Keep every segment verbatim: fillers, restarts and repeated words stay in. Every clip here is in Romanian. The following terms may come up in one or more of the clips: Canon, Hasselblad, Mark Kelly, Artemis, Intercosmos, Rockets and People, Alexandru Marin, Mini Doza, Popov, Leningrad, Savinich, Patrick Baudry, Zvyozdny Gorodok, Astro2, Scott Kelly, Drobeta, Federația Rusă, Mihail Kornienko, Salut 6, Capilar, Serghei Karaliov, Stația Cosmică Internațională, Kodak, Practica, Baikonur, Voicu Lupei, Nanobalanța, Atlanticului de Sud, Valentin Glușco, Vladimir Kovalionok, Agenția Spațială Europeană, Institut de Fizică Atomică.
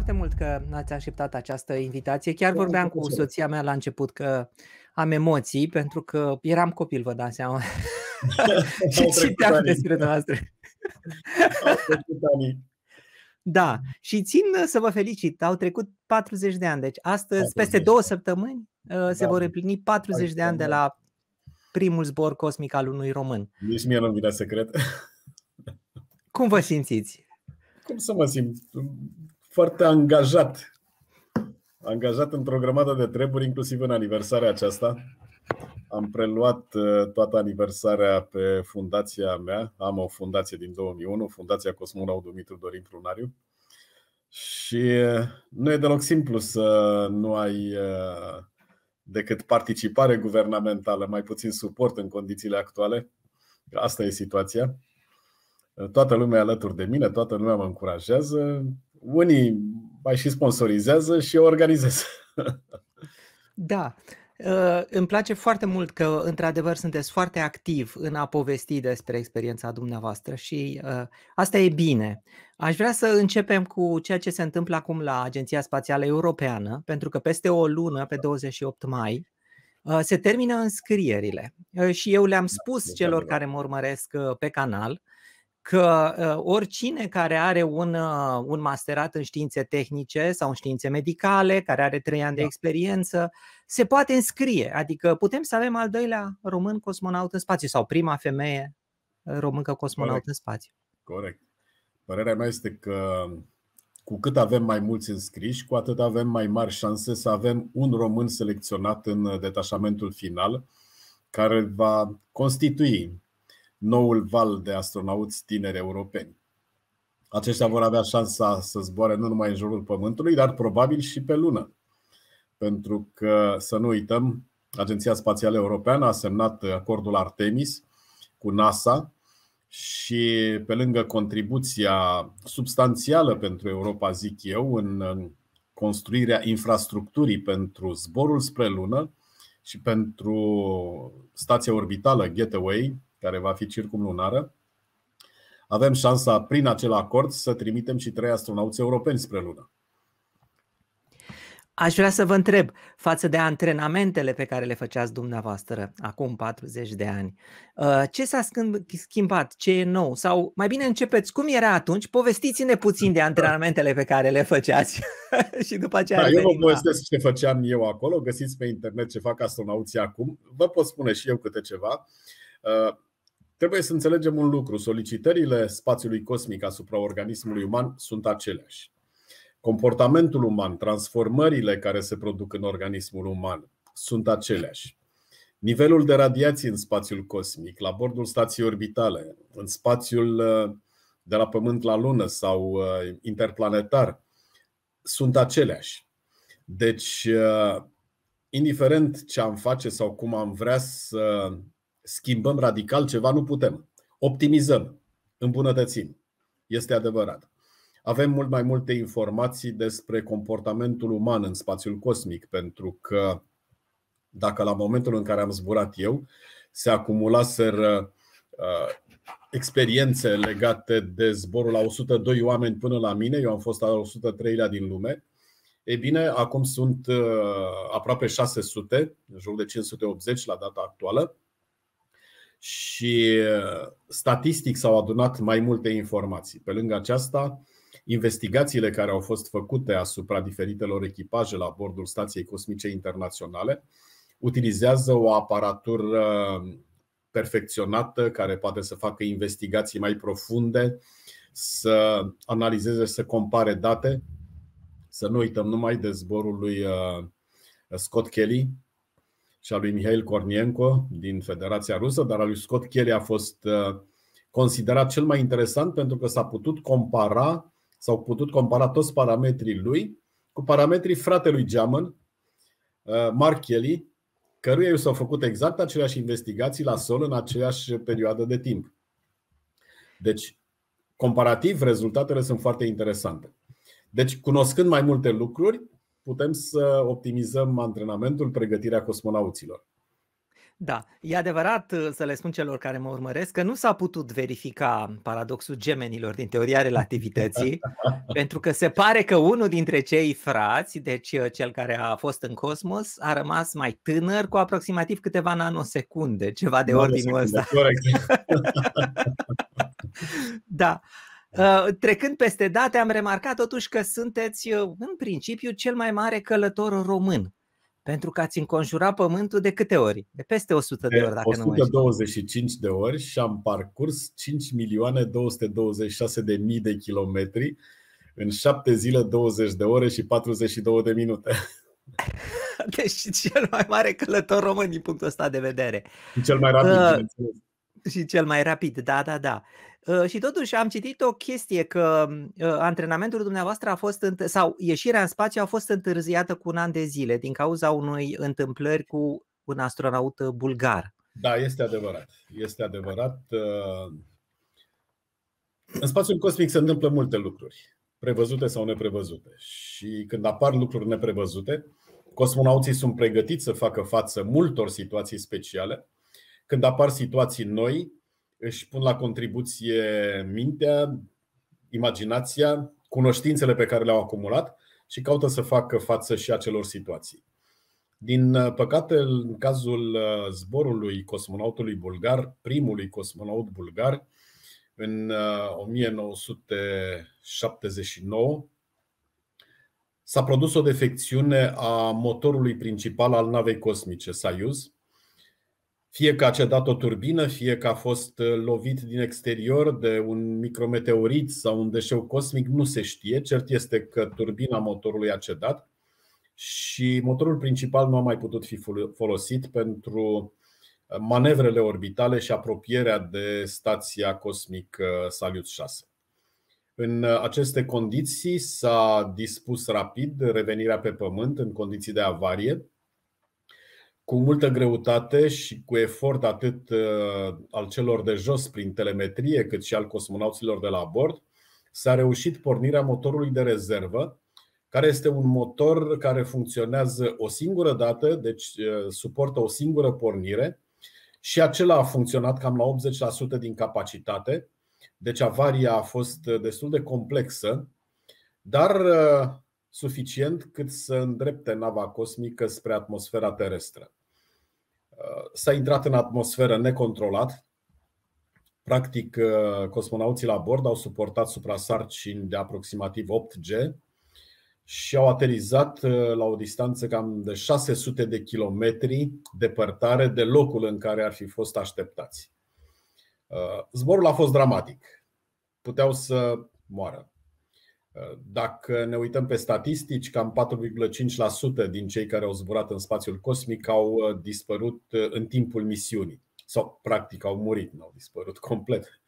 foarte mult că ați acceptat această invitație. Chiar vorbeam cu soția mea la început că am emoții, pentru că eram copil, vă dați seama. Și citeam despre noastre. Da, și țin să vă felicit, au trecut patruzeci de ani, deci astăzi, peste două săptămâni, se vor împlini patruzeci de ani de la primul zbor cosmic al unui român. Nici mie nu-mi vine să cred. Cum vă simțiți? Cum să mă simt? Foarte angajat. Angajat într-o grămadă de treburi, inclusiv în aniversarea aceasta. Am preluat toată aniversarea pe fundația mea. Am o fundație din două mii unu, Fundația Cosmonaut Dumitru Dorin Prunariu. Și nu e deloc simplu să nu ai decât participare guvernamentală, mai puțin suport în condițiile actuale. Asta e situația. Toată lumea e alături de mine, toată lumea mă încurajează. Unii mai și sponsorizează și eu organizez. Da. Îmi place foarte mult că, într-adevăr, sunteți foarte activ în a povesti despre experiența dumneavoastră și uh, asta e bine. Aș vrea să începem cu ceea ce se întâmplă acum la Agenția Spațială Europeană, pentru că peste o lună, pe douăzeci și opt mai, uh, se termină înscrierile. Uh, și eu le-am spus celor care mă urmăresc uh, pe canal că uh, oricine care are un, uh, un masterat în științe tehnice sau în științe medicale, care are trei ani de experiență, se poate înscrie. Adică putem să avem al doilea român cosmonaut în spațiu sau prima femeie româncă cosmonaut Corect. În spațiu. Corect. Părerea mea este că cu cât avem mai mulți înscriși, cu atât avem mai mari șanse să avem un român selecționat în detașamentul final, care va constitui noul val de astronauți tineri europeni. Aceștia vor avea șansa să zboare nu numai în jurul Pământului, dar probabil și pe Lună. Pentru că, să nu uităm, Agenția Spațială Europeană a semnat acordul Artemis cu NASA și, pe lângă contribuția substanțială pentru Europa, zic eu, în construirea infrastructurii pentru zborul spre Lună și pentru stația orbitală Gateway, care va fi circumlunară, avem șansa, prin acel acord, să trimitem și trei astronauți europeni spre Lună. Aș vrea să vă întreb, față de antrenamentele pe care le făceați dumneavoastră acum patruzeci de ani, ce s-a schimbat, ce e nou? Sau mai bine începeți, cum era atunci? Povestiți-ne puțin de antrenamentele pe care le făceați. Și după aceea da, eu vă povestesc ce făceam eu acolo, găsiți pe internet ce fac astronauții acum. Vă pot spune și eu câte ceva. Trebuie să înțelegem un lucru. Solicitările spațiului cosmic asupra organismului uman sunt aceleași. Comportamentul uman, transformările care se produc în organismul uman sunt aceleași. Nivelul de radiații în spațiul cosmic, la bordul stației orbitale, în spațiul de la Pământ la Lună sau interplanetar, sunt aceleași. Deci, indiferent ce am face sau cum am vrea să schimbăm radical ceva, nu putem. Optimizăm, îmbunătățim. Este adevărat. Avem mult mai multe informații despre comportamentul uman în spațiul cosmic, pentru că dacă la momentul în care am zburat eu se acumulaseră uh, experiențe legate de zborul la o sută doi oameni până la mine, eu am fost la o sută treilea din lume, e bine, acum sunt uh, aproape șase sute, în jur de cinci sute optzeci la data actuală, și uh, statistic s-au adunat mai multe informații. Pe lângă aceasta, investigațiile care au fost făcute asupra diferitelor echipaje la bordul Stației Cosmice Internaționale utilizează o aparatură perfecționată care poate să facă investigații mai profunde, să analizeze, să compare date. Să nu uităm numai de zborul lui Scott Kelly și al lui Mihail Kornienko din Federația Rusă, dar al lui Scott Kelly a fost considerat cel mai interesant pentru că s-a putut compara S-au putut compara toți parametrii lui cu parametrii fratelui geamăn, Mark Kelly, căruia i s-au făcut exact aceleași investigații la sol în aceeași perioadă de timp. Deci, comparativ, rezultatele sunt foarte interesante. Deci, cunoscând mai multe lucruri, putem să optimizăm antrenamentul, pregătirea cosmonauților. Da, e adevărat, să le spun celor care mă urmăresc, că nu s-a putut verifica paradoxul gemenilor din teoria relativității, pentru că se pare că unul dintre cei frați, deci cel care a fost în cosmos, a rămas mai tânăr cu aproximativ câteva nanosecunde, ceva de ordinul ăsta. Da. Uh, trecând peste date, am remarcat totuși că sunteți în principiu cel mai mare călător român, pentru că ați înconjurat Pământul de câte ori? De peste o sută de ori, dacă nu mai știu. o sută douăzeci și cinci de ori și am parcurs cinci milioane două sute douăzeci și șase de mii de kilometri în șapte zile, douăzeci de ore și patruzeci și două de minute. Deci cel mai mare călător român din punctul ăsta de vedere. Și cel mai rapid, bineînțeles. Și cel mai rapid, da, da, da. Și totuși am citit o chestie, că antrenamentul dumneavoastră a fost, sau ieșirea în spațiu a fost întârziată cu un an de zile din cauza unei întâmplări cu un astronaut bulgar. Da, este adevărat. Este adevărat. În spațiul cosmic se întâmplă multe lucruri, prevăzute sau neprevăzute. Și când apar lucruri neprevăzute, cosmonauții sunt pregătiți să facă față multor situații speciale. Când apar situații noi, își pun la contribuție mintea, imaginația, cunoștințele pe care le-au acumulat și caută să facă față și acelor situații. Din păcate, în cazul zborului cosmonautului bulgar, primului cosmonaut bulgar, în o mie nouă sute șaptezeci și nouă, s-a produs o defecțiune a motorului principal al navei cosmice Soyuz. Fie că a cedat o turbină, fie că a fost lovit din exterior de un micrometeorit sau un deșeu cosmic, nu se știe. Cert este că turbina motorului a cedat și motorul principal nu a mai putut fi folosit pentru manevrele orbitale și apropierea de stația cosmică Salut șase. În aceste condiții s-a dispus rapid revenirea pe Pământ în condiții de avarie, cu multă greutate și cu efort atât al celor de jos prin telemetrie, cât și al cosmonauților de la bord, s-a reușit pornirea motorului de rezervă, care este un motor care funcționează o singură dată, deci suportă o singură pornire și acela a funcționat cam la optzeci la sută din capacitate, deci avaria a fost destul de complexă, dar suficient cât să îndrepte nava cosmică spre atmosfera terestră. S-a intrat în atmosferă necontrolat. Practic, cosmonauții la bord au suportat suprasarcini de aproximativ opt G și au aterizat la o distanță cam de șase sute de kilometri departare de locul în care ar fi fost așteptați. Zborul a fost dramatic. Puteau să moară. Dacă ne uităm pe statistici, cam patru virgulă cinci la sută din cei care au zburat în spațiul cosmic au dispărut în timpul misiunii. Sau practic au murit, nu au dispărut complet.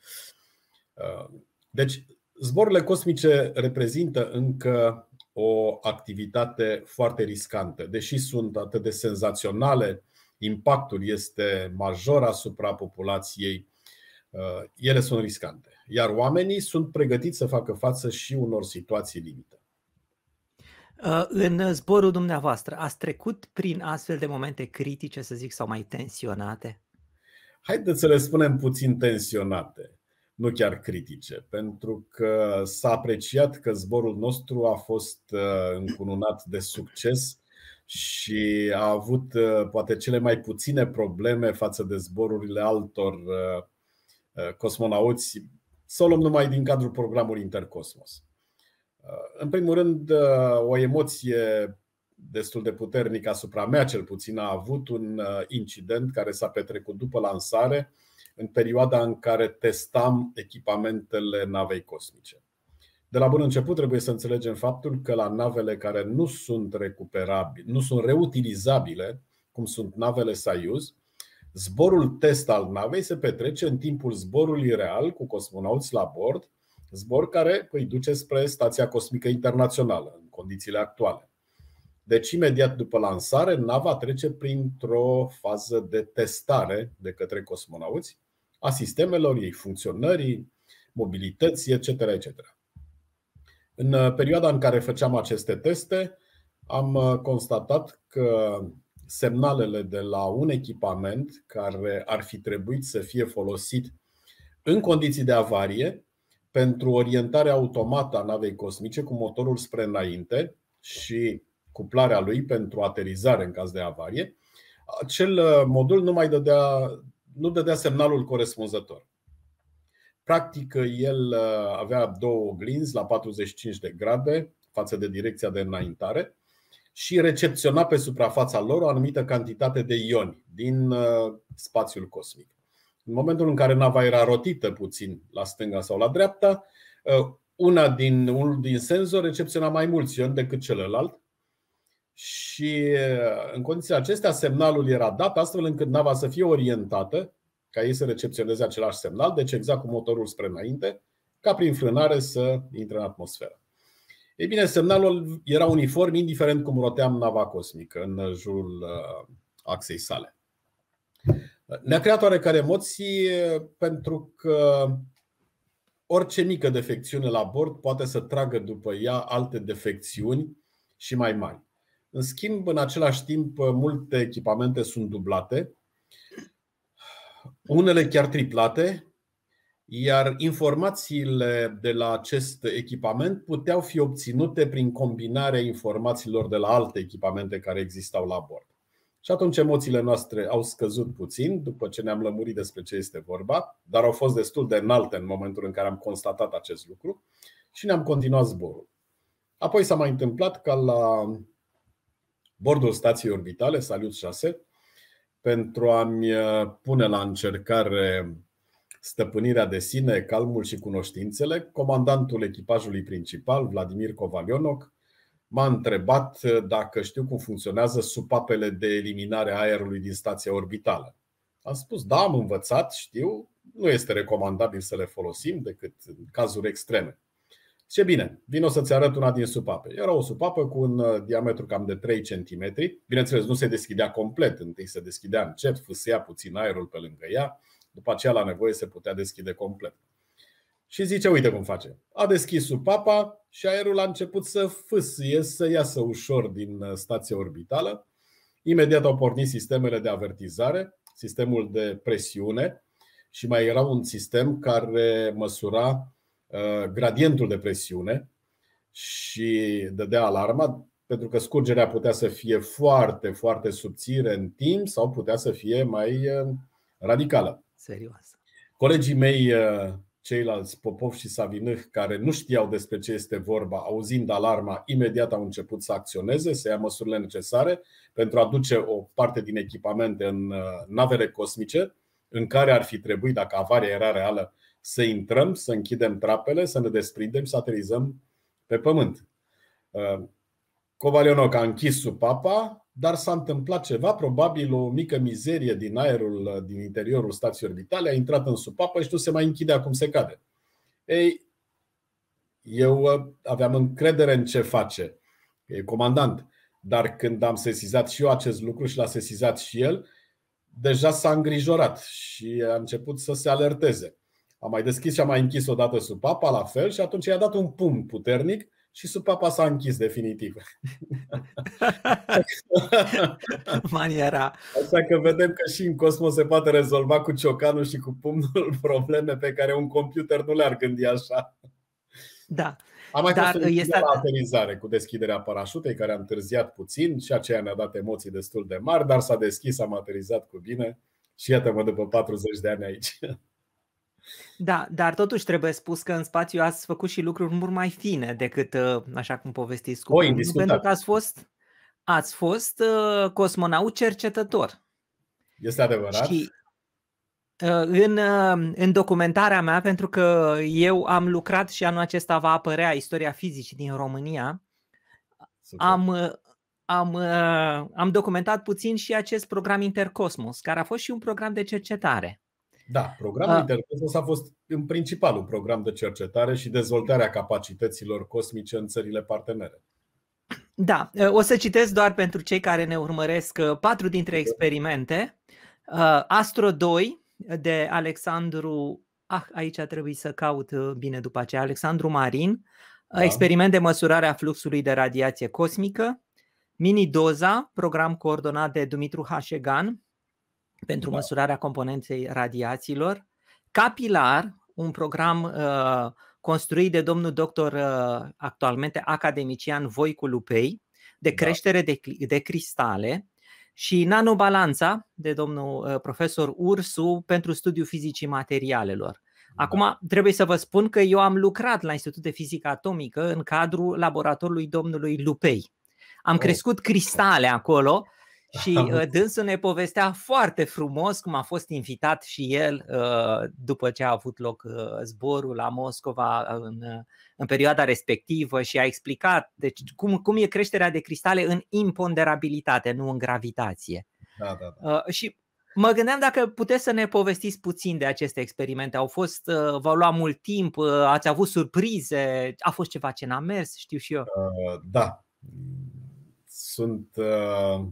Deci zborurile cosmice reprezintă încă o activitate foarte riscantă. Deși sunt atât de senzaționale, impactul este major asupra populației. Ele sunt riscante, iar oamenii sunt pregătiți să facă față și unor situații limită. În zborul dumneavoastră ați trecut prin astfel de momente critice, să zic, sau mai tensionate? Haideți să le spunem puțin tensionate, nu chiar critice, pentru că s-a apreciat că zborul nostru a fost încununat de succes și a avut poate cele mai puține probleme față de zborurile altor cosmonauți, să o luăm numai din cadrul programului Intercosmos. În primul rând, o emoție destul de puternică asupra mea, cel puțin, a avut un incident care s-a petrecut după lansare, în perioada în care testam echipamentele navei cosmice. De la bun început trebuie să înțelegem faptul că la navele care nu sunt recuperabile, nu sunt reutilizabile, cum sunt navele Soyuz, zborul test al navei se petrece în timpul zborului real cu cosmonauți la bord, zbor care îi duce spre Stația Cosmică Internațională în condițiile actuale. Deci imediat după lansare, nava trece printr-o fază de testare de către cosmonauți a sistemelor ei, funcționării, mobilității, et cetera et cetera. În perioada în care făceam aceste teste, am constatat că semnalele de la un echipament care ar fi trebuit să fie folosit în condiții de avarie pentru orientarea automată a navei cosmice cu motorul spre înainte și cuplarea lui pentru aterizare în caz de avarie, acel modul nu mai dădea, nu dădea semnalul corespunzător. Practic, el avea două oglinzi la patruzeci și cinci de grade față de direcția de înaintare și recepționa pe suprafața lor o anumită cantitate de ioni din spațiul cosmic. În momentul în care nava era rotită puțin la stânga sau la dreapta, una din, unul din senzori recepționa mai mulți ioni decât celălalt și în condițiile acestea semnalul era dat astfel încât nava să fie orientată ca ei să recepționeze același semnal, deci exact cu motorul spre înainte, ca prin frânare să intre în atmosferă. Ei bine, semnalul era uniform, indiferent cum roteam nava cosmică în jurul axei sale. Ne-a creat oarecare emoții pentru că orice mică defecțiune la bord poate să tragă după ea alte defecțiuni și mai mari. În schimb, în același timp, multe echipamente sunt dublate, unele chiar triplate, iar informațiile de la acest echipament puteau fi obținute prin combinarea informațiilor de la alte echipamente care existau la bord. Și atunci emoțiile noastre au scăzut puțin după ce ne-am lămurit despre ce este vorba, dar au fost destul de înalte în momentul în care am constatat acest lucru și ne-am continuat zborul. Apoi s-a mai întâmplat ca la bordul stației orbitale Salut șase, pentru a-mi pune la încercare stăpânirea de sine, calmul și cunoștințele, comandantul echipajului principal, Vladimir Kovalionok, m-a întrebat dacă știu cum funcționează supapele de eliminare a aerului din stația orbitală. Am spus, da, am învățat, știu, nu este recomandabil să le folosim decât în cazuri extreme. Ce bine, vin o să-ți arăt una din supape. Era o supapă cu un diametru cam de trei centimetri. Bineînțeles, nu se deschidea complet. Întâi se deschidea încet, fâsea puțin aerul pe lângă ea. După aceea, la nevoie, se putea deschide complet. Și zice, uite cum face. A deschis supapa și aerul a început să fâsie, să iasă ușor din stația orbitală. Imediat au pornit sistemele de avertizare, sistemul de presiune și mai era un sistem care măsura gradientul de presiune și dădea alarma, pentru că scurgerea putea să fie foarte, foarte subțire în timp sau putea să fie mai radicală. Serioasă. Colegii mei, ceilalți Popov și Savinich, care nu știau despre ce este vorba, auzind alarma, imediat au început să acționeze, să ia măsurile necesare pentru a duce o parte din echipamente în navele cosmice, în care ar fi trebuit, dacă avaria era reală, să intrăm, să închidem trapele, să ne desprindem, să aterizăm pe pământ. Kovalionok a închis supapa, dar s-a întâmplat ceva, probabil o mică mizerie din aerul din interiorul stației orbitale a intrat în supapă și nu se mai închidea cum se cade. Ei, eu aveam încredere în ce face, e comandant, dar când am sesizat și eu acest lucru și l-a sesizat și el, deja s-a îngrijorat și a început să se alerteze. A mai deschis și a mai închis odată supapa, la fel, și atunci i-a dat un pumn puternic și supapa s-a închis definitiv. Maniera. Așa că vedem că și în cosmos se poate rezolva cu ciocanul și cu pumnul probleme pe care un computer nu le-ar gândi așa. Da. A mai dar fost este... la aterizare cu deschiderea parașutei, care a întârziat puțin și aceea ne-a dat emoții destul de mari, dar s-a deschis, am aterizat cu bine și iată-mă după patruzeci de ani aici. Da, dar totuși trebuie spus că în spațiu ați făcut și lucruri mult mai fine decât așa cum povestiți cu voi, pentru că ați fost, ați fost cosmonaut cercetător. Este adevărat. Și în, în documentarea mea, pentru că eu am lucrat și anul acesta va apărea istoria fizicii din România, am, am, am documentat puțin și acest program Intercosmos, care a fost și un program de cercetare. Da, programul Intercosmos a fost în principal un program de cercetare și dezvoltarea capacităților cosmice în țările partenere. Da, o să citesc doar pentru cei care ne urmăresc patru dintre experimente. Astro doi de Alexandru, ah, aici a trebuit să caut bine după aceea, Alexandru Marin, da. Experiment de măsurare a fluxului de radiație cosmică. Mini Doza, program coordonat de Dumitru Hașegan pentru măsurarea componenței radiațiilor. Capilar, un program uh, construit de domnul doctor, uh, actualmente academician, Voicu Lupei, de creștere de, de cristale. Și Nanobalanța, de domnul uh, profesor Ursu, pentru studiul fizicii materialelor. Acum trebuie să vă spun că eu am lucrat la Institut de Fizică Atomică în cadrul laboratorului domnului Lupei. Am crescut cristale acolo și dânsul ne povestea foarte frumos cum a fost invitat și el după ce a avut loc zborul la Moscova în, în perioada respectivă și a explicat deci, cum, cum e creșterea de cristale în imponderabilitate, nu în gravitație. Da, da, da. Și mă gândeam dacă puteți să ne povestiți puțin de aceste experimente. Au fost, v-au luat mult timp, ați avut surprize, a fost ceva ce n-a mers, știu și eu. Da. Sunt uh,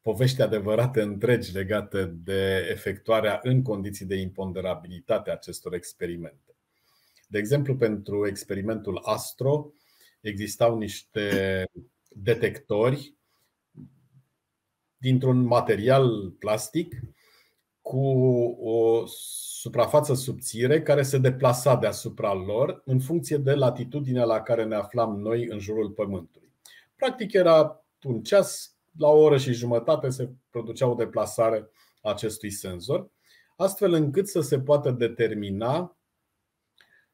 povești adevărate întregi legate de efectuarea în condiții de imponderabilitate a acestor experimente. De exemplu, pentru experimentul Astro existau niște detectori dintr-un material plastic cu o suprafață subțire care se deplasa deasupra lor în funcție de latitudinea la care ne aflam noi în jurul Pământului. Practic era un ceas, la o oră și jumătate se producea o deplasare a acestui senzor, astfel încât să se poată determina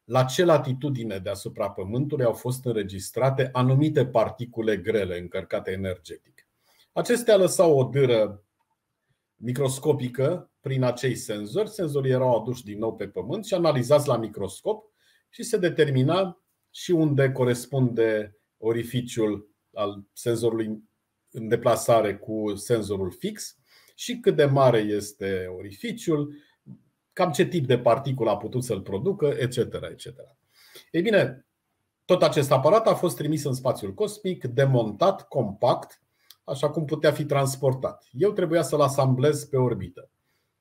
la ce latitudine deasupra Pământului au fost înregistrate anumite particule grele încărcate energetic. Acestea lăsau o dâră microscopică prin acei senzori. Senzorii erau aduși din nou pe Pământ și analizați la microscop și se determina și unde corespunde orificiul al senzorului în deplasare cu senzorul fix și cât de mare este orificiul, cam ce tip de particulă a putut să-l producă, et cetera et cetera. Ei bine, tot acest aparat a fost trimis în spațiul cosmic, demontat, compact, așa cum putea fi transportat. Eu trebuia să-l asamblez pe orbită.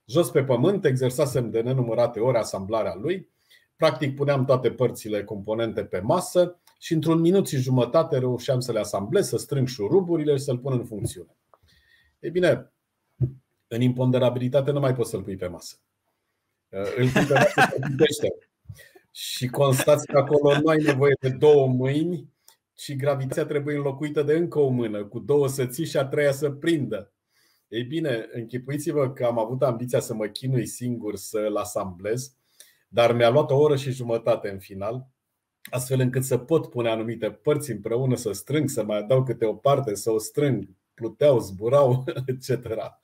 Jos pe Pământ exersasem de nenumărate ori asamblarea lui. Practic puneam toate părțile componente pe masă și într-un minut și jumătate reușeam să le asamblez, să strâng șuruburile și să-l pun în funcțiune. Ei bine, în imponderabilitate nu mai poți să-l pui pe masă. Îl pui pe masă să gândește. Și constați că acolo nu ai nevoie de două mâini, și gravitația trebuie înlocuită de încă o mână, cu două să ții și a treia să prindă. Ei bine, închipuiți-vă că am avut ambiția să mă chinui singur să-l asamblez, dar mi-a luat o oră și jumătate în final, astfel încât să pot pune anumite părți împreună, să strâng, să mai adaug câte o parte, să o strâng, pluteau, zburau, et cetera.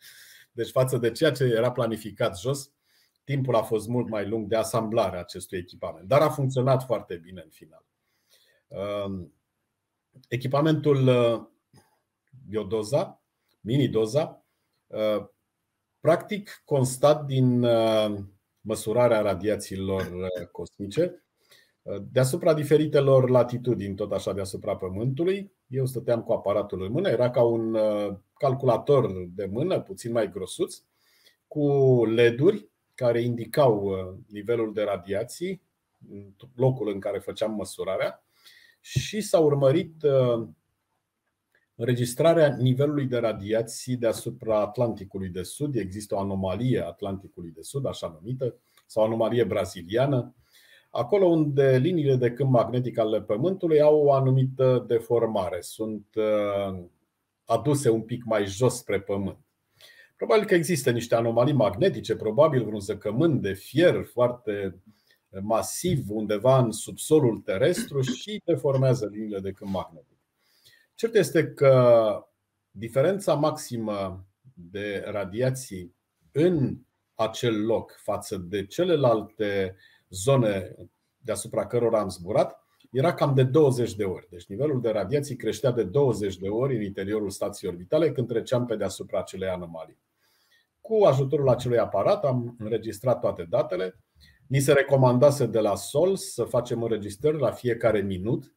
Deci față de ceea ce era planificat jos, timpul a fost mult mai lung de asamblare acestui echipament, dar a funcționat foarte bine în final. Echipamentul Biodoza, Mini Doza, practic constat din măsurarea radiațiilor cosmice deasupra diferitelor latitudini, tot așa deasupra Pământului. Eu stăteam cu aparatul în mână, era ca un calculator de mână, puțin mai grosuț, cu L E D-uri care indicau nivelul de radiații, locul în care făceam măsurarea. Și s-a urmărit înregistrarea nivelului de radiații deasupra Atlanticului de Sud. Există o anomalie a Atlanticului de Sud, așa numită, sau anomalie braziliană, acolo unde liniile de câmp magnetic ale Pământului au o anumită deformare. Sunt aduse un pic mai jos spre Pământ. Probabil că există niște anomalii magnetice, probabil vreun zăcământ de fier foarte masiv undeva în subsolul terestru și deformează liniile de câmp magnetic. Cert este că diferența maximă de radiații în acel loc față de celelalte zone deasupra cărora am zburat era cam de douăzeci de ori. Deci nivelul de radiații creștea de douăzeci de ori în interiorul stației orbitale când treceam pe deasupra acelei anomalii. Cu ajutorul acelui aparat am înregistrat toate datele. Ni se recomandase de la Sol să facem înregistrări la fiecare minut.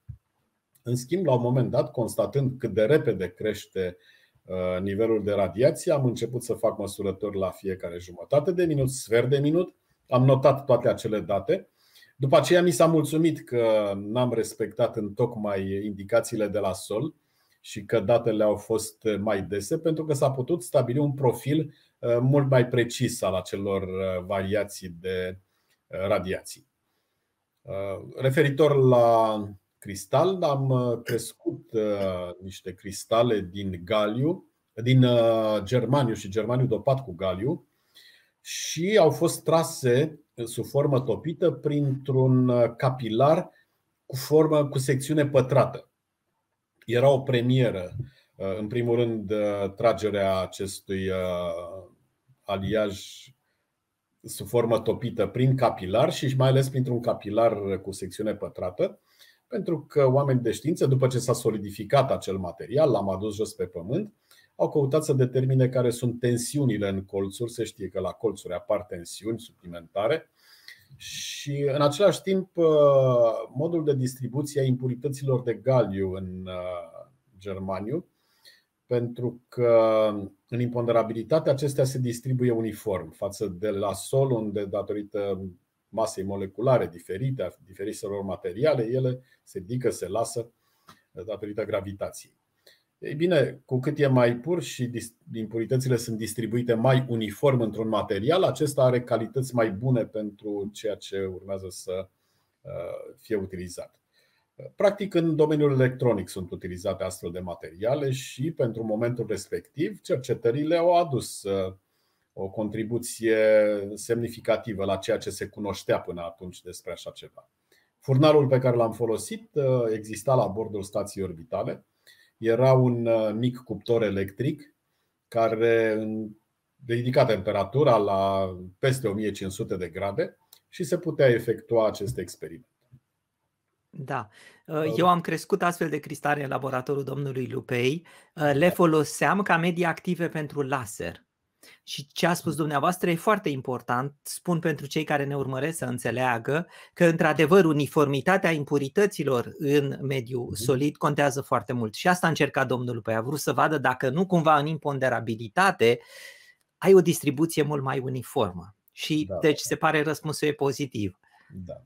În schimb, la un moment dat, constatând cât de repede crește nivelul de radiație, am început să fac măsurători la fiecare jumătate de minut, sfert de minut. Am notat toate acele date. După aceea mi s-a mulțumit că n-am respectat întocmai indicațiile de la Sol și că datele au fost mai dese, pentru că s-a putut stabili un profil mult mai precis al acelor variații de radiații. Referitor la cristal, am crescut niște cristale din galiu, din germaniu și germaniu dopat cu galiu, și au fost trase sub formă topită printr-un capilar cu formă cu secțiune pătrată. Era o premieră, în primul rând, tragerea acestui aliaj sub formă topită prin capilar și mai ales printr-un capilar cu secțiune pătrată, pentru că oamenii de știință, după ce s-a solidificat acel material, l-am adus jos pe pământ, au căutat să determine care sunt tensiunile în colțuri. Se știe că la colțuri apar tensiuni suplimentare și, în același timp, modul de distribuție a impurităților de galiu în germaniu, pentru că în imponderabilitate acestea se distribuie uniform față de la Sol, unde, datorită masei moleculare diferite a diferitelor materiale, ele se ridică, se lasă datorită gravitației. Ei bine, cu cât e mai pur și impuritățile sunt distribuite mai uniform într-un material, acesta are calități mai bune pentru ceea ce urmează să fie utilizat. Practic, în domeniul electronic sunt utilizate astfel de materiale și, pentru momentul respectiv, cercetările au adus o contribuție semnificativă la ceea ce se cunoștea până atunci despre așa ceva. Furnalul pe care l-am folosit exista la bordul stației orbitale. Era un mic cuptor electric care ridica temperatura la peste o mie cinci sute de grade și se putea efectua acest experiment. Da. Eu am crescut astfel de cristale în laboratorul domnului Lupei. Le foloseam ca medii active pentru laser. Și ce a spus dumneavoastră e foarte important, spun pentru cei care ne urmăresc să înțeleagă că, într-adevăr, uniformitatea impurităților în mediul solid contează foarte mult. Și asta a încercat domnul Lupei, a vrut să vadă dacă nu cumva în imponderabilitate ai o distribuție mult mai uniformă. Și da, deci se pare răspunsul e pozitiv. Da.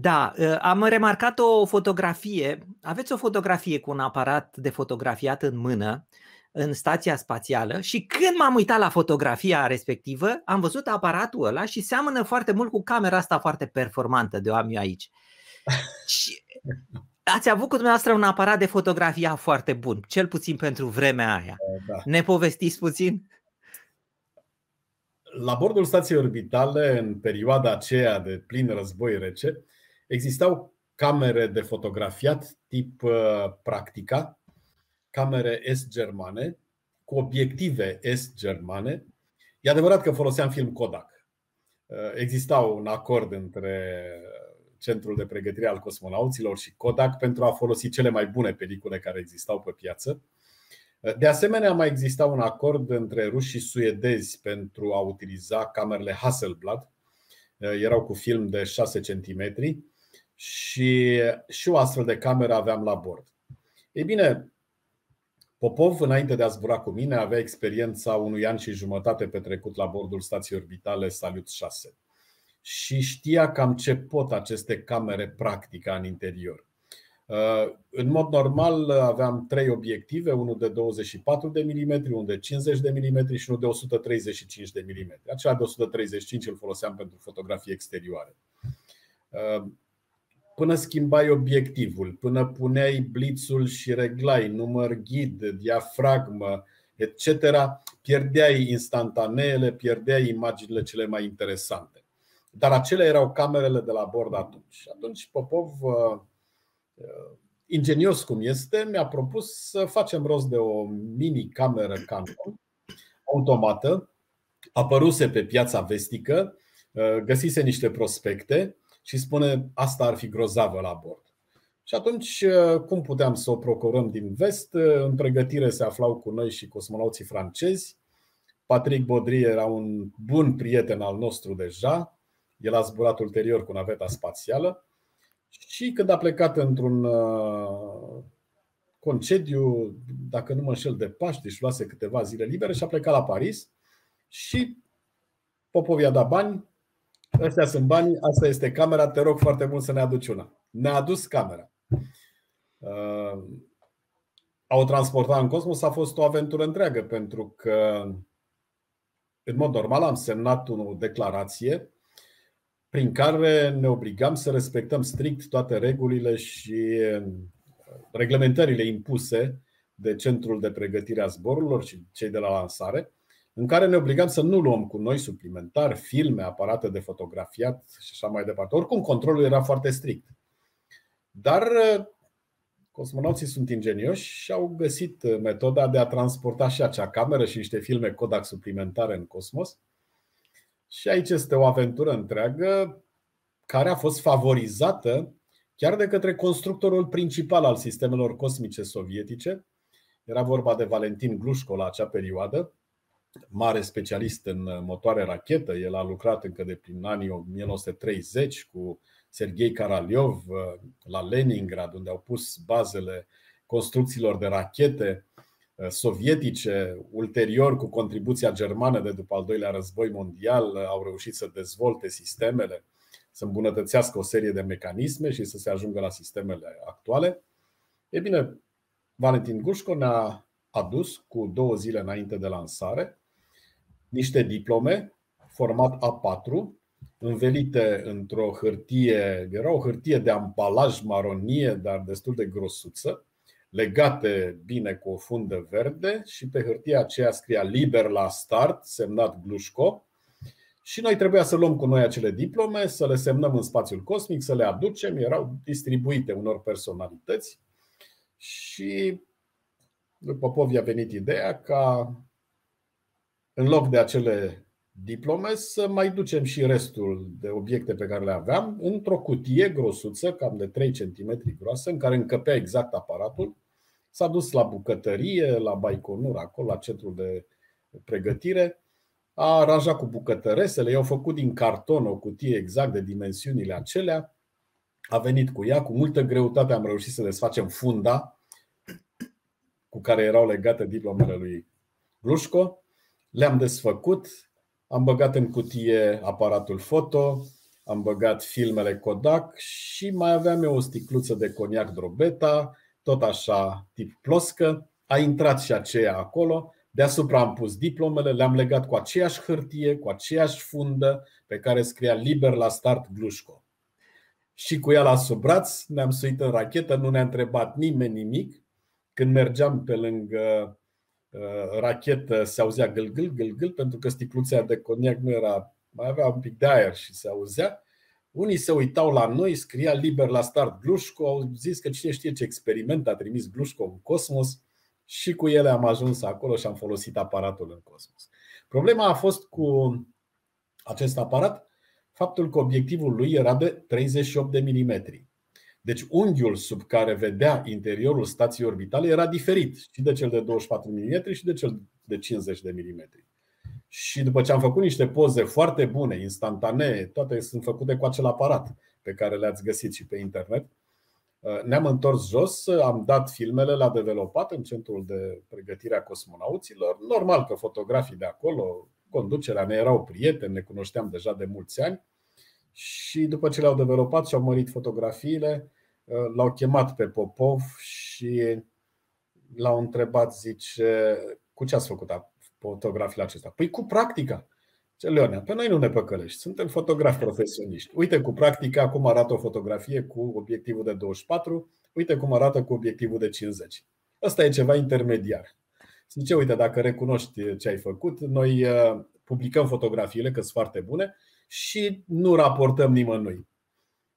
Da, am remarcat o fotografie, aveți o fotografie cu un aparat de fotografiat în mână în stația spațială și când m-am uitat la fotografia respectivă am văzut aparatul ăla și seamănă foarte mult cu camera asta foarte performantă de o am eu aici. Și ați avut cu dumneavoastră un aparat de fotografia foarte bun, cel puțin pentru vremea aia. Da. Ne povestiți puțin? La bordul stației orbitale, în perioada aceea de plin război rece, existau camere de fotografiat tip Practica, camere est-germane, cu obiective est-germane. E adevărat că foloseam film Kodak. Exista un acord între Centrul de Pregătire al Cosmonauților și Kodak pentru a folosi cele mai bune pelicule care existau pe piață. De asemenea, mai exista un acord între ruși și suedezi pentru a utiliza camerele Hasselblad. Erau cu film de șase centimetri și, și o astfel de cameră aveam la bord. Ei bine, Popov, înainte de a zbura cu mine, avea experiența unui an și jumătate petrecut la bordul stației orbitale Salut șase și știa cam ce pot aceste camere Practica în interior. În mod normal aveam trei obiective, unul de douăzeci și patru de milimetri, unul de cincizeci de milimetri și unul de o sută treizeci și cinci de milimetri. Acela de o sută treizeci și cinci îl foloseam pentru fotografii exterioare. Până schimbai obiectivul, până puneai blitzul și reglai număr ghid, diafragmă, et cetera, pierdeai instantaneele, pierdeai imaginile cele mai interesante. Dar acelea erau camerele de la bord atunci. Atunci Popov, ingenios cum este, mi-a propus să facem rost de o mini-cameră Canon automată. Apăruse pe piața vestică, găsise niște prospecte și spune, asta ar fi grozavă la bord. Și atunci, cum puteam să o procurăm din vest? În pregătire se aflau cu noi și cosmonauții francezi. Patrick Baudry era un bun prieten al nostru deja. El a zburat ulterior cu naveta spațială. Și când a plecat într-un concediu, dacă nu mă înșel de Paști, își luase câteva zile libere și a plecat la Paris. Și Popov i-a dat bani. Ăștia sunt bani, asta este camera, te rog foarte mult să ne aduci una. Ne-a adus camera. au transportat în cosmos a fost o aventură întreagă, pentru că în mod normal am semnat o declarație prin care ne obligam să respectăm strict toate regulile și reglementările impuse de Centrul de Pregătire a Zborurilor și cei de la lansare, în care ne obligam să nu luăm cu noi suplimentari, filme, aparate de fotografiat și așa mai departe. Oricum, controlul era foarte strict. Dar cosmonauții sunt ingenioși și au găsit metoda de a transporta și acea cameră și niște filme Kodak suplimentare în cosmos. Și aici este o aventură întreagă care a fost favorizată chiar de către constructorul principal al sistemelor cosmice sovietice. Era vorba de Valentin Glușco la acea perioadă, mare specialist în motoare rachetă. El a lucrat încă de prin anii o mie nouă sute treizeci cu Serghei Karaliov la Leningrad, unde au pus bazele construcțiilor de rachete sovietice. Ulterior, cu contribuția germană de după al doilea război mondial, au reușit să dezvolte sistemele, să îmbunătățească o serie de mecanisme și să se ajungă la sistemele actuale. E bine, Valentin Glușco ne-a adus cu două zile înainte de lansare niște diplome format A patru, învelite într-o hârtie, era o hârtie de ambalaj maronie, dar destul de grosuță, legate bine cu o fundă verde, și pe hârtia aceea scria "Liber la start", semnat Glușco. Și noi trebuia să luăm cu noi acele diplome, să le semnăm în spațiul cosmic, să le aducem. Erau distribuite unor personalități și lui Popov i-a venit ideea ca în loc de acele diplome să mai ducem și restul de obiecte pe care le aveam într-o cutie grosuță, cam de trei centimetri groasă, în care încăpea exact aparatul. S-a dus la bucătărie, la Baikonur, acolo, la centrul de pregătire. A aranjat cu bucătăresele, i-au făcut din carton o cutie exact de dimensiunile acelea. A venit cu ea, cu multă greutate am reușit să desfacem funda cu care erau legate diplomele lui Glușco. Le-am desfăcut, am băgat în cutie aparatul foto, am băgat filmele Kodak și mai aveam eu o sticluță de coniac Drobeta, tot așa tip ploscă. A intrat și aceea acolo. Deasupra am pus diplomele, le-am legat cu aceeași hârtie, cu aceeași fundă pe care scria "Liber la start Glușco". Și cu ea la sub braț ne-am suit în rachetă, nu ne-a întrebat nimeni nimic. Când mergeam pe lângă uh, rachetă se auzea gâlgâl, gâlgâl, pentru că sticluța de coniac nu era, mai avea un pic de aer și se auzea. Unii se uitau la noi, scria "Liber la start Glușco", au zis că cine știe ce experiment a trimis Glușco în cosmos. Și cu ele am ajuns acolo și am folosit aparatul în cosmos. Problema a fost cu acest aparat faptul că obiectivul lui era de treizeci și opt de milimetri. Deci unghiul sub care vedea interiorul stației orbitale era diferit și de cel de douăzeci și patru de milimetri și de cel de cincizeci de milimetri. Și după ce am făcut niște poze foarte bune, instantanee, toate sunt făcute cu acel aparat pe care le-ați găsit și pe internet, ne-am întors jos, am dat filmele la developat în Centrul de Pregătire a Cosmonauților. Normal că fotografii de acolo, conducerea, ne erau prieteni, ne cunoșteam deja de mulți ani. Și după ce le-au developat și au mărit fotografiile, l-au chemat pe Popov și l-au întrebat, zice, cu ce ați făcut fotografiile acestea? Păi cu practica. Ce, Leonea, pe noi nu ne păcălești, suntem fotografi profesioniști. Uite cu practica cum arată o fotografie cu obiectivul de douăzeci și patru, uite cum arată cu obiectivul de cincizeci. Asta e ceva intermediar. Zice, uite, dacă recunoști ce ai făcut, noi publicăm fotografiile, că sunt foarte bune, și nu raportăm nimănui.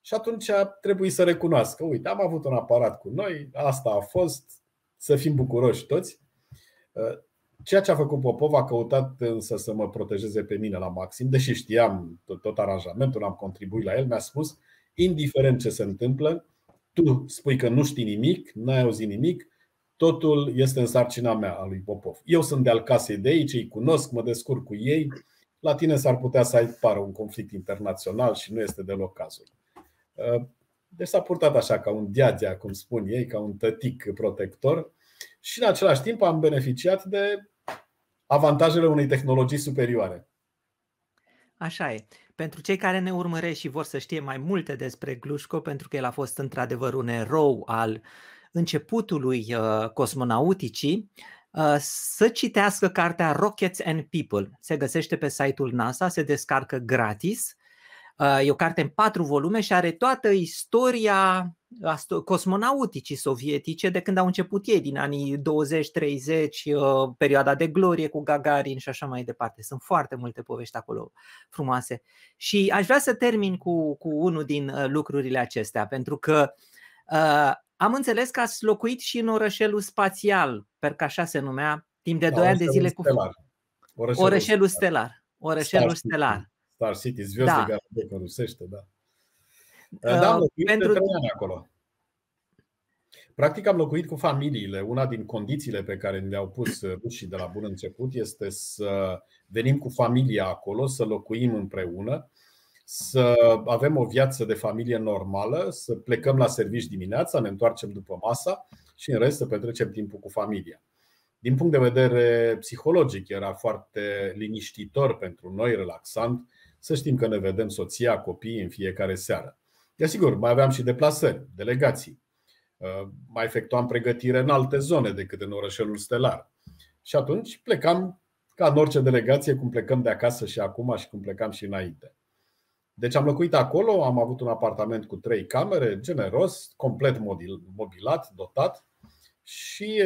Și atunci trebuie să recunoască, uite, am avut un aparat cu noi, asta a fost, să fim bucuroși toți. Ceea ce a făcut Popov, a căutat însă să mă protejeze pe mine la maxim, deși știam tot, tot aranjamentul, am contribuit la el. Mi-a spus, indiferent ce se întâmplă, tu spui că nu știi nimic, n-ai auzit nimic, totul este în sarcina mea, a lui Popov. Eu sunt de al casei de aici, îi cunosc, mă descurc cu ei, la tine s-ar putea să apară un conflict internațional și nu este deloc cazul. Deci s-a purtat așa, ca un deadea, cum spun ei, ca un tătic protector. Și în același timp am beneficiat de avantajele unei tehnologii superioare. Așa e. Pentru cei care ne urmăresc și vor să știe mai multe despre Glușco, pentru că el a fost într-adevăr un erou al începutului uh, cosmonauticii uh, să citească cartea Rockets and People. Se găsește pe site-ul NASA, se descarcă gratis. Uh, e o carte în patru volume și are toată istoria cosmonauticii sovietice de când au început ei, din anii douăzeci treizeci, perioada de glorie cu Gagarin și așa mai departe. Sunt foarte multe povești acolo frumoase. Și aș vrea să termin cu, cu unul din lucrurile acestea, pentru că uh, am înțeles că ați locuit și în orășelul spațial, pentru că așa se numea, timp de doi ani de zile, stelar. Cu orășelul, orășelul stelar. Orășelul Star stelar. City. Star City, Zvyozdny Gorodok, în rusește, da. Da, am locuit pentru... de trei ani acolo. Practic am locuit cu familiile. Una din condițiile pe care le-au pus rușii de la bun început este să venim cu familia acolo, să locuim împreună, să avem o viață de familie normală, să plecăm la servici dimineața, ne întoarcem după masa și în rest să petrecem timpul cu familia. Din punct de vedere psihologic era foarte liniștitor pentru noi, relaxant, să știm că ne vedem soția, copiii în fiecare seară. Desigur, mai aveam și deplasări, delegații. Mai efectuam pregătire în alte zone decât în orășelul stelar. Și atunci plecam ca în orice delegație, cum plecăm de acasă și acum și cum plecam și înainte. Deci am locuit acolo, am avut un apartament cu trei camere, generos, complet mobilat, dotat. Și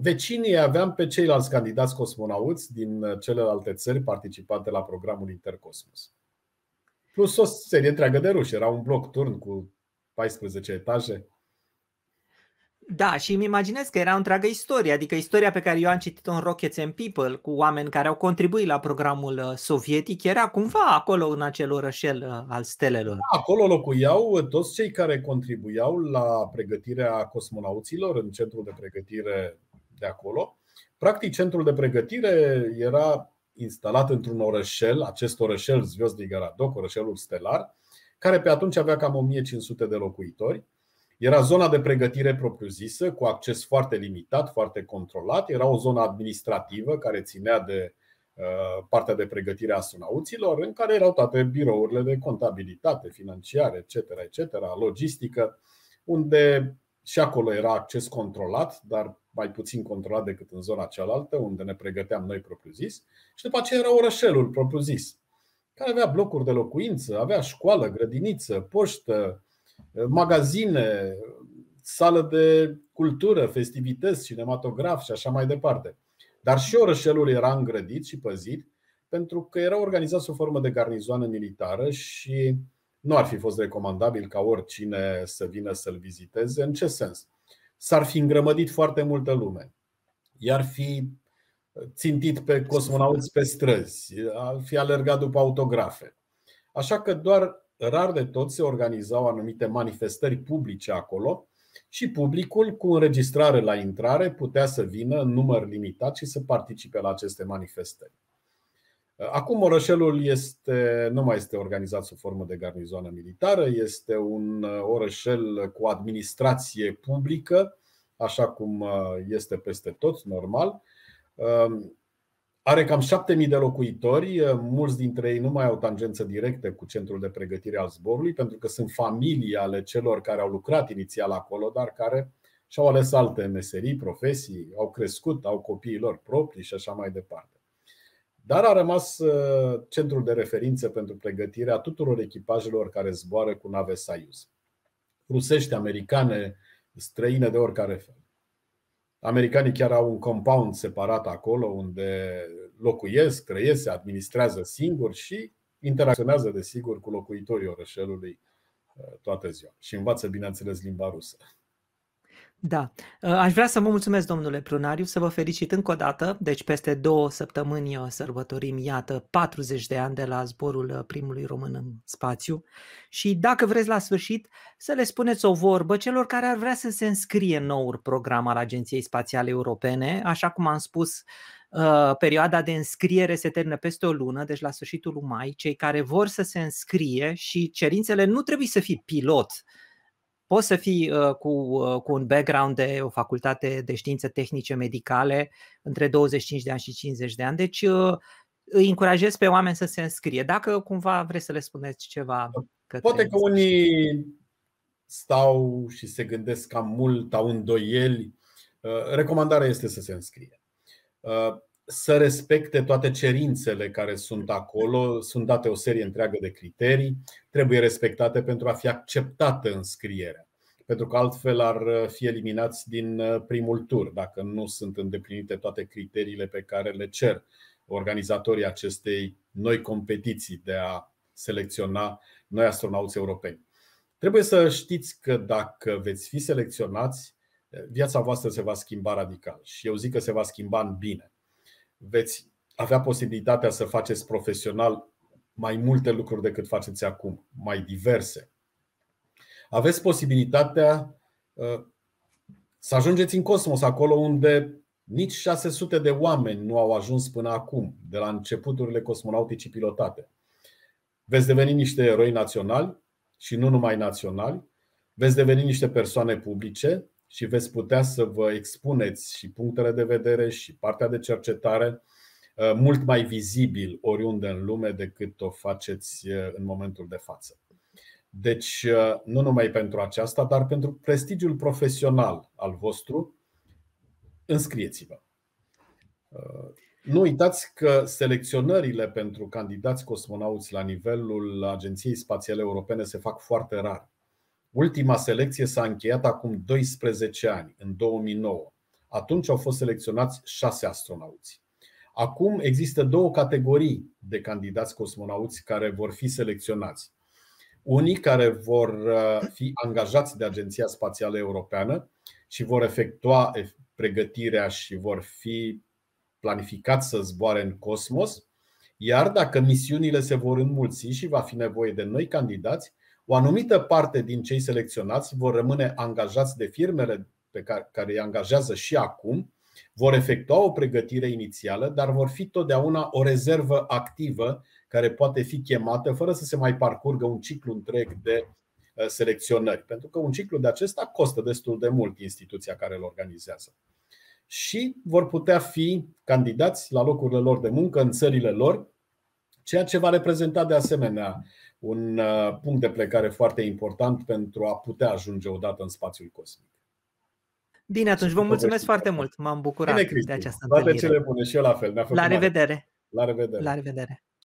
vecinii aveam pe ceilalți candidați cosmonauți din celelalte țări participante la programul Intercosmos. Plus o serie întreagă de ruși. Era un bloc turn cu paisprezece etaje. Da, și îmi imaginez că era o întreagă istorie. Adică istoria pe care eu am citit-o în Rockets and People, cu oameni care au contribuit la programul sovietic, era cumva acolo în acel orășel al stelelor. Acolo locuiau toți cei care contribuiau la pregătirea cosmonauților în centrul de pregătire de acolo. Practic centrul de pregătire era instalat într-un orășel, acest orășel Zvyozdny Gorodok, orășelul stelar, care pe atunci avea cam o mie cinci sute de locuitori. Era zona de pregătire propriu-zisă, cu acces foarte limitat, foarte controlat. Era o zonă administrativă care ținea de partea de pregătire a astronauților, în care erau toate birourile de contabilitate, financiare, et cetera, et cetera, logistică, unde și acolo era acces controlat, dar mai puțin controlat decât în zona cealaltă, unde ne pregăteam noi propriu-zis. Și după aceea era orășelul propriu-zis, care avea blocuri de locuință, avea școală, grădiniță, poștă, magazine, sală de cultură, festivități, cinematograf și așa mai departe. Dar și orășelul era îngrădit și păzit, pentru că era organizat sub formă de garnizoană militară și nu ar fi fost recomandabil ca oricine să vină să-l viziteze. În ce sens? S-ar fi îngrămădit foarte multă lume, i-ar fi țintit pe cosmonauți pe străzi, ar fi alergat după autografe. Așa că doar rar de tot se organizau anumite manifestări publice acolo și publicul, cu înregistrare la intrare, putea să vină în număr limitat și să participe la aceste manifestări. Acum orășelul este, nu mai este organizat sub formă de garnizoană militară, este un orășel cu administrație publică, așa cum este peste tot, normal. Are cam șapte mii de locuitori, mulți dintre ei nu mai au tangență directă cu centrul de pregătire al zborului, pentru că sunt familii ale celor care au lucrat inițial acolo, dar care și-au ales alte meserii, profesii, au crescut, au copiii lor proprii și așa mai departe. Dar a rămas centrul de referință pentru pregătirea tuturor echipajelor care zboară cu nave Soyuz. Rusești, americane, străine, de oricare fel. Americanii chiar au un compound separat acolo unde locuiesc, trăiesc, se administrează singuri și interacționează desigur cu locuitorii orășelului toată ziua. Și învață, bineînțeles, limba rusă. Da. Aș vrea să vă mulțumesc, domnule Prunariu, să vă felicit încă o dată. Deci peste două săptămâni sărbătorim, iată, patruzeci de ani de la zborul primului român în spațiu. Și dacă vreți la sfârșit să le spuneți o vorbă celor care ar vrea să se înscrie în noul program al Agenției Spațiale Europene. Așa cum am spus, perioada de înscriere se termină peste o lună, deci la sfârșitul lui mai. Cei care vor să se înscrie, și cerințele nu trebuie să fii pilot. Poți să fii uh, cu, uh, cu un background de o facultate de științe tehnice medicale între douăzeci și cinci de ani și cincizeci de ani. Deci uh, îi încurajez pe oameni să se înscrie. Dacă cumva vreți să le spuneți ceva. Poate că unii stau și se gândesc cam mult, au îndoieli, recomandarea este să se înscrie. Să respecte toate cerințele care sunt acolo, sunt date o serie întreagă de criterii, trebuie respectate pentru a fi acceptată înscrierea, pentru că altfel ar fi eliminați din primul tur dacă nu sunt îndeplinite toate criteriile pe care le cer organizatorii acestei noi competiții de a selecționa noi astronauți europeni. Trebuie să știți că dacă veți fi selecționați, viața voastră se va schimba radical și eu zic că se va schimba în bine. Veți avea posibilitatea să faceți profesional mai multe lucruri decât faceți acum, mai diverse. Aveți posibilitatea să ajungeți în cosmos, acolo unde nici șase sute de oameni nu au ajuns până acum, de la începuturile cosmonauticii pilotate. Veți deveni niște eroi naționali și nu numai naționali. Veți deveni niște persoane publice și veți putea să vă expuneți și punctele de vedere și partea de cercetare mult mai vizibil oriunde în lume decât o faceți în momentul de față. Deci nu numai pentru aceasta, dar pentru prestigiul profesional al vostru, înscrieți-vă. Nu uitați că selecționările pentru candidați cosmonauți la nivelul Agenției Spațiale Europene se fac foarte rar. Ultima selecție s-a încheiat acum doisprezece ani, în două mii nouă. Atunci au fost selecționați șase astronauți. Acum există două categorii de candidați cosmonauți care vor fi selecționați. Unii care vor fi angajați de Agenția Spațială Europeană și vor efectua pregătirea și vor fi planificați să zboare în cosmos. Iar dacă misiunile se vor înmulți și va fi nevoie de noi candidați, o anumită parte din cei selecționați vor rămâne angajați de firmele pe care, care îi angajează și acum, vor efectua o pregătire inițială, dar vor fi totdeauna o rezervă activă care poate fi chemată fără să se mai parcurgă un ciclu întreg de selecționări, pentru că un ciclu de acesta costă destul de mult instituția care îl organizează. Și vor putea fi candidați la locurile lor de muncă în țările lor, ceea ce va reprezenta de asemenea un punct de plecare foarte important pentru a putea ajunge odată în spațiul cosmic. Bine, atunci vă mulțumesc foarte mult. M-am bucurat de această întâlnire. Toate cele bune și eu la fel. Mi-a făcut la revedere. La revedere. La revedere.